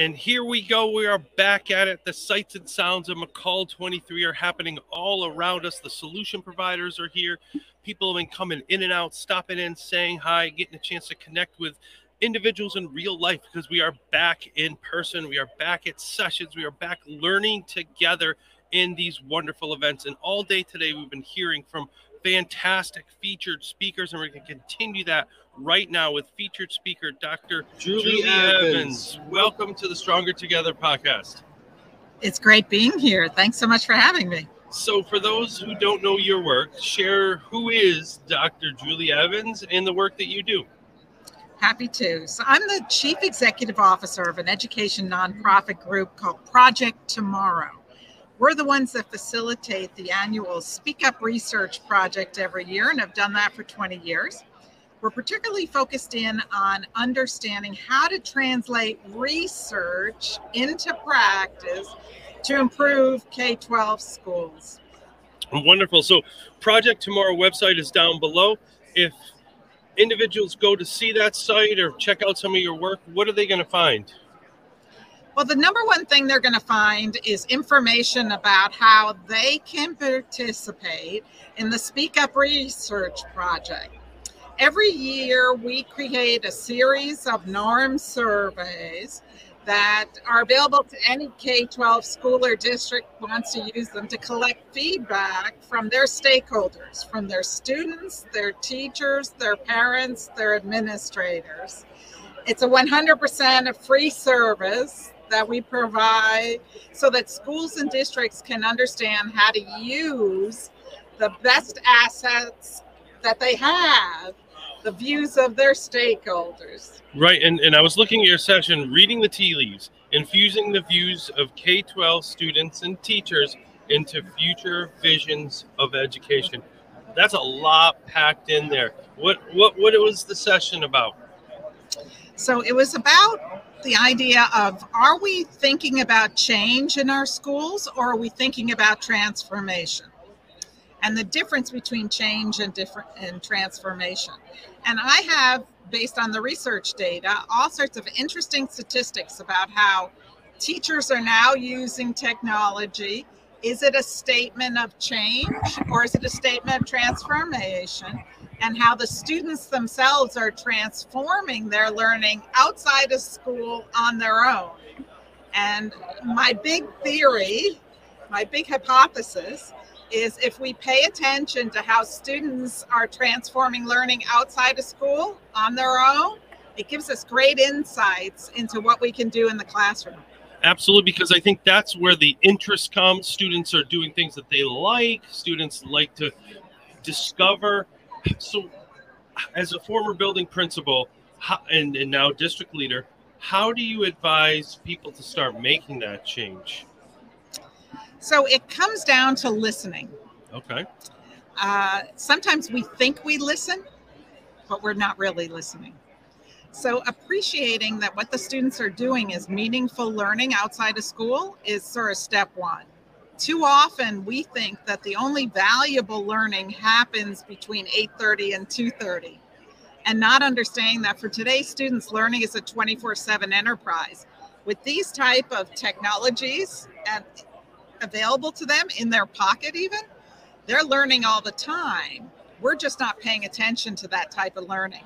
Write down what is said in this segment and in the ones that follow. And here we go. We are back at it. The sights and sounds of McCall 23 are happening all around us. The solution providers are here. People have been coming in and out, stopping in, saying hi, getting a chance to connect with individuals in real life because we are back in person. We are back at sessions. We are back learning together in these wonderful events. And all day today, we've been hearing from fantastic featured speakers, and we're going to continue that right now with featured speaker Dr. Julie Evans. Welcome to the Stronger Together podcast. It's great being here. Thanks so much for having me. So for those who don't know your work, share who is Dr. Julie Evans and the work that you do. Happy to. So I'm the Chief Executive Officer of an education nonprofit group called Project Tomorrow. We're the ones that facilitate the annual Speak Up Research Project every year, and have done that for 20 years. We're particularly focused in on understanding how to translate research into practice to improve K-12 schools. Wonderful. So Project Tomorrow website is down below. If individuals go to see that site or check out some of your work, what are they going to find? Well, the number one thing they're going to find is information about how they can participate in the Speak Up Research Project. Every year, we create a series of norm surveys that are available to any K-12 school or district wants to use them to collect feedback from their stakeholders, from their students, their teachers, their parents, their administrators. It's a 100% free service that we provide so that schools and districts can understand how to use the best assets that they have, the views of their stakeholders. Right, and I was looking at your session, Reading the Tea Leaves, infusing the views of K-12 students and teachers into future visions of education. That's a lot packed in there. What was the session about? So it was about the idea of, are we thinking about change in our schools, or are we thinking about transformation? And the difference between change and transformation. And I have, based on the research data, all sorts of interesting statistics about how teachers are now using technology. Is it a statement of change, or is it a statement of transformation? And how the students themselves are transforming their learning outside of school on their own. And my big theory, my big hypothesis, is if we pay attention to how students are transforming learning outside of school on their own, it gives us great insights into what we can do in the classroom. Absolutely, because I think that's where the interest comes. Students are doing things that they like. Students like to discover. So as a former building principal and now district leader, how do you advise people to start making that change? So it comes down to listening. Okay. Sometimes we think we listen, but we're not really listening. So appreciating that what the students are doing is meaningful learning outside of school is sort of step one. Too often we think that the only valuable learning happens between 8:30 and 2:30, and not understanding that for today's students, learning is a 24/7 enterprise. With these type of technologies and available to them in their pocket, even, they're learning all the time. We're just not paying attention to that type of learning.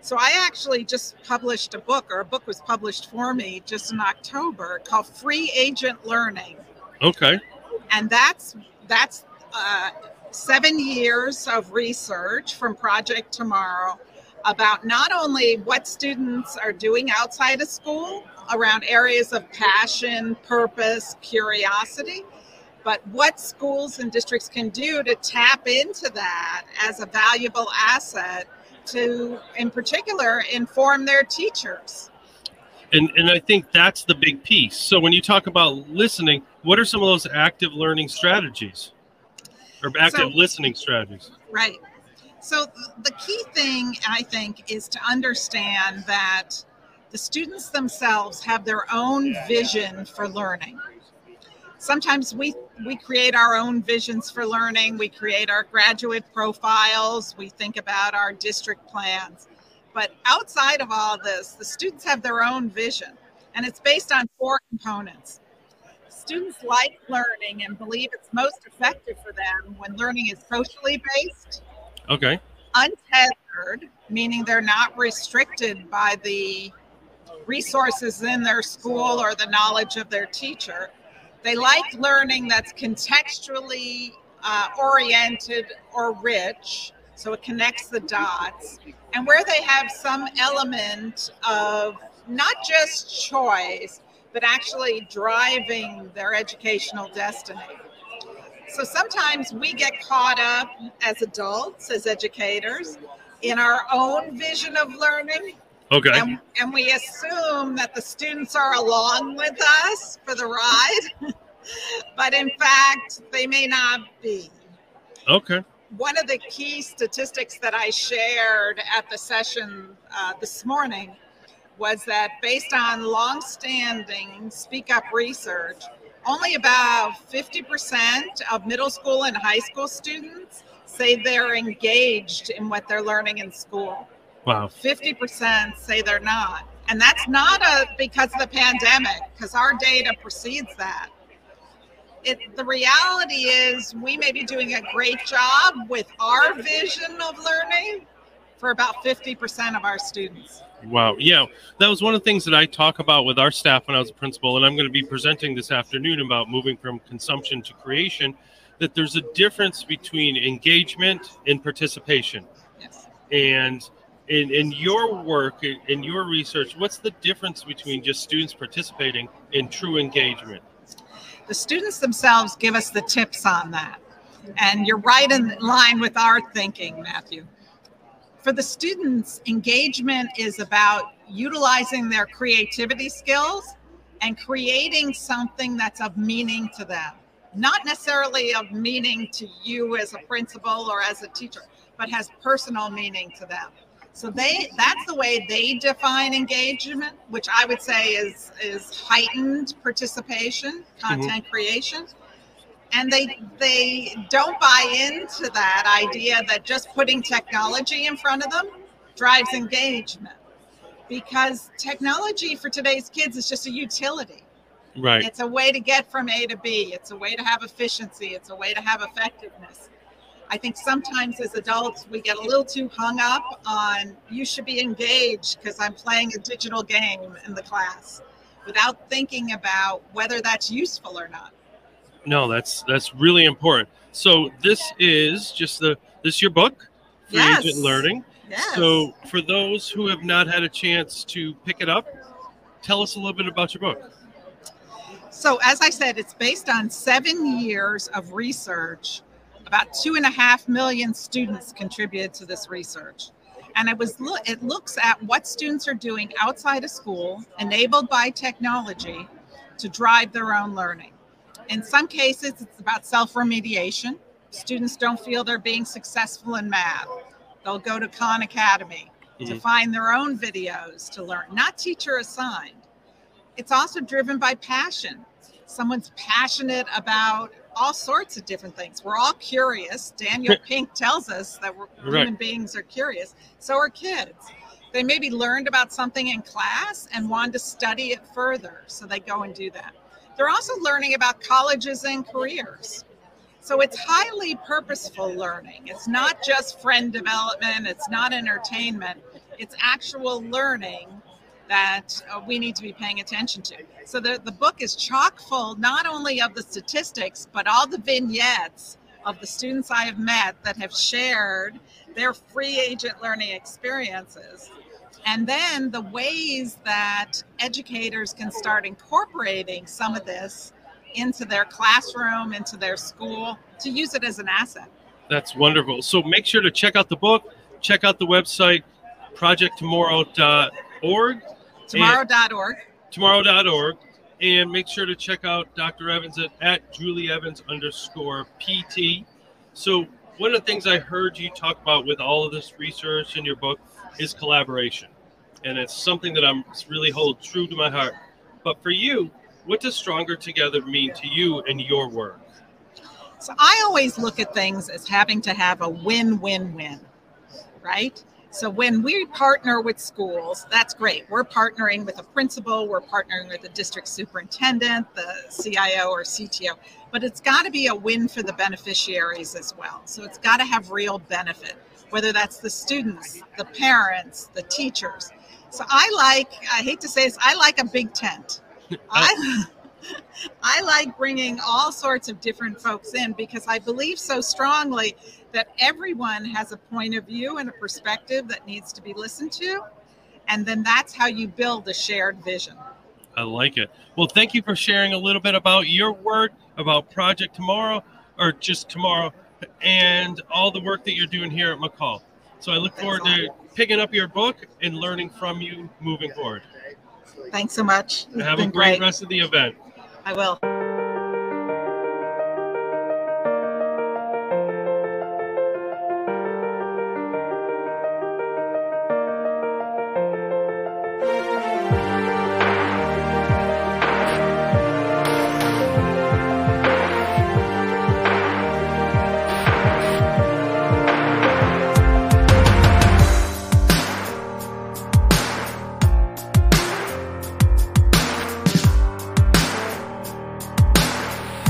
So I actually just published a book, or a book was published for me just in October, called Free Agent Learning. Okay. And that's 7 years of research from Project Tomorrow about not only what students are doing outside of school around areas of passion, purpose, curiosity, but what schools and districts can do to tap into that as a valuable asset to, in particular, inform their teachers. And I think that's the big piece. So when you talk about listening, what are some of those active learning strategies or active listening strategies? Right. So the key thing, I think, is to understand that the students themselves have their own vision for learning. Sometimes we create our own visions for learning. We create our graduate profiles. We think about our district plans. But outside of all this, the students have their own vision. and it's based on four components. Students like learning and believe it's most effective for them when learning is socially based. Okay. Untethered, meaning they're not restricted by the resources in their school or the knowledge of their teacher. They like learning that's contextually oriented or rich, so it connects the dots, and where they have some element of not just choice, but actually driving their educational destiny. So sometimes we get caught up as adults, as educators, in our own vision of learning. Okay. And we assume that the students are along with us for the ride, but in fact, they may not be. Okay. One of the key statistics that I shared at the session this morning was that based on long-standing Speak Up research, only about 50% of middle school and high school students say they're engaged in what they're learning in school. Wow. 50% say they're not. And that's not because of the pandemic, because our data precedes that. The reality is we may be doing a great job with our vision of learning for about 50% of our students. Wow. Yeah, that was one of the things that I talk about with our staff when I was a principal, and I'm going to be presenting this afternoon about moving from consumption to creation, that there's a difference between engagement and participation. Yes. And in your work, in your research, what's the difference between just students participating and true engagement? The students themselves give us the tips on that. And you're right in line with our thinking, Matthew. For the students, engagement is about utilizing their creativity skills and creating something that's of meaning to them. Not necessarily of meaning to you as a principal or as a teacher, but has personal meaning to them. So that's the way they define engagement, which I would say is heightened participation, content creation. And they don't buy into that idea that just putting technology in front of them drives engagement, because technology for today's kids is just a utility. Right. It's a way to get from A to B. It's a way to have efficiency. It's a way to have effectiveness. I think sometimes as adults, we get a little too hung up on you should be engaged because I'm playing a digital game in the class without thinking about whether that's useful or not. No, that's really important. So this is your book, Free Agent Learning. Yes. So for those who have not had a chance to pick it up, tell us a little bit about your book. So as I said, it's based on 7 years of research. About 2.5 million students contributed to this research. And it looks at what students are doing outside of school, enabled by technology, to drive their own learning. In some cases, it's about self-remediation. Students don't feel they're being successful in math. They'll go to Khan Academy to find their own videos to learn, not teacher assigned. It's also driven by passion. Someone's passionate about all sorts of different things. We're all curious. Daniel Pink tells us that human beings are curious. So are kids. They maybe learned about something in class and wanted to study it further, so they go and do that. They're also learning about colleges and careers. So it's highly purposeful learning. It's not just friend development. It's not entertainment. It's actual learning that we need to be paying attention to. So the book is chock full, not only of the statistics, but all the vignettes of the students I have met that have shared their free agent learning experiences. And then the ways that educators can start incorporating some of this into their classroom, into their school, to use it as an asset. That's wonderful. So make sure to check out the book, check out the website, projecttomorrow.org. Tomorrow.org. Tomorrow.org. And make sure to check out Dr. Evans at JulieEvans_PT. So one of the things I heard you talk about with all of this research in your book is collaboration. And it's something that I'm really hold true to my heart. But for you, what does stronger together mean to you and your work? So I always look at things as having to have a win-win-win, right? So when we partner with schools, that's great. We're partnering with a principal, we're partnering with the district superintendent, the CIO or CTO, but it's got to be a win for the beneficiaries as well. So it's got to have real benefit, whether that's the students, the parents, the teachers. So I hate to say this, I like a big tent. I like bringing all sorts of different folks in because I believe so strongly that everyone has a point of view and a perspective that needs to be listened to. And then that's how you build a shared vision. I like it. Well, thank you for sharing a little bit about your work, about Project Tomorrow, or just Tomorrow, and all the work that you're doing here at McCall. So I look forward to picking up your book and learning from you moving forward. Thanks so much. Have a great rest of the event. I will.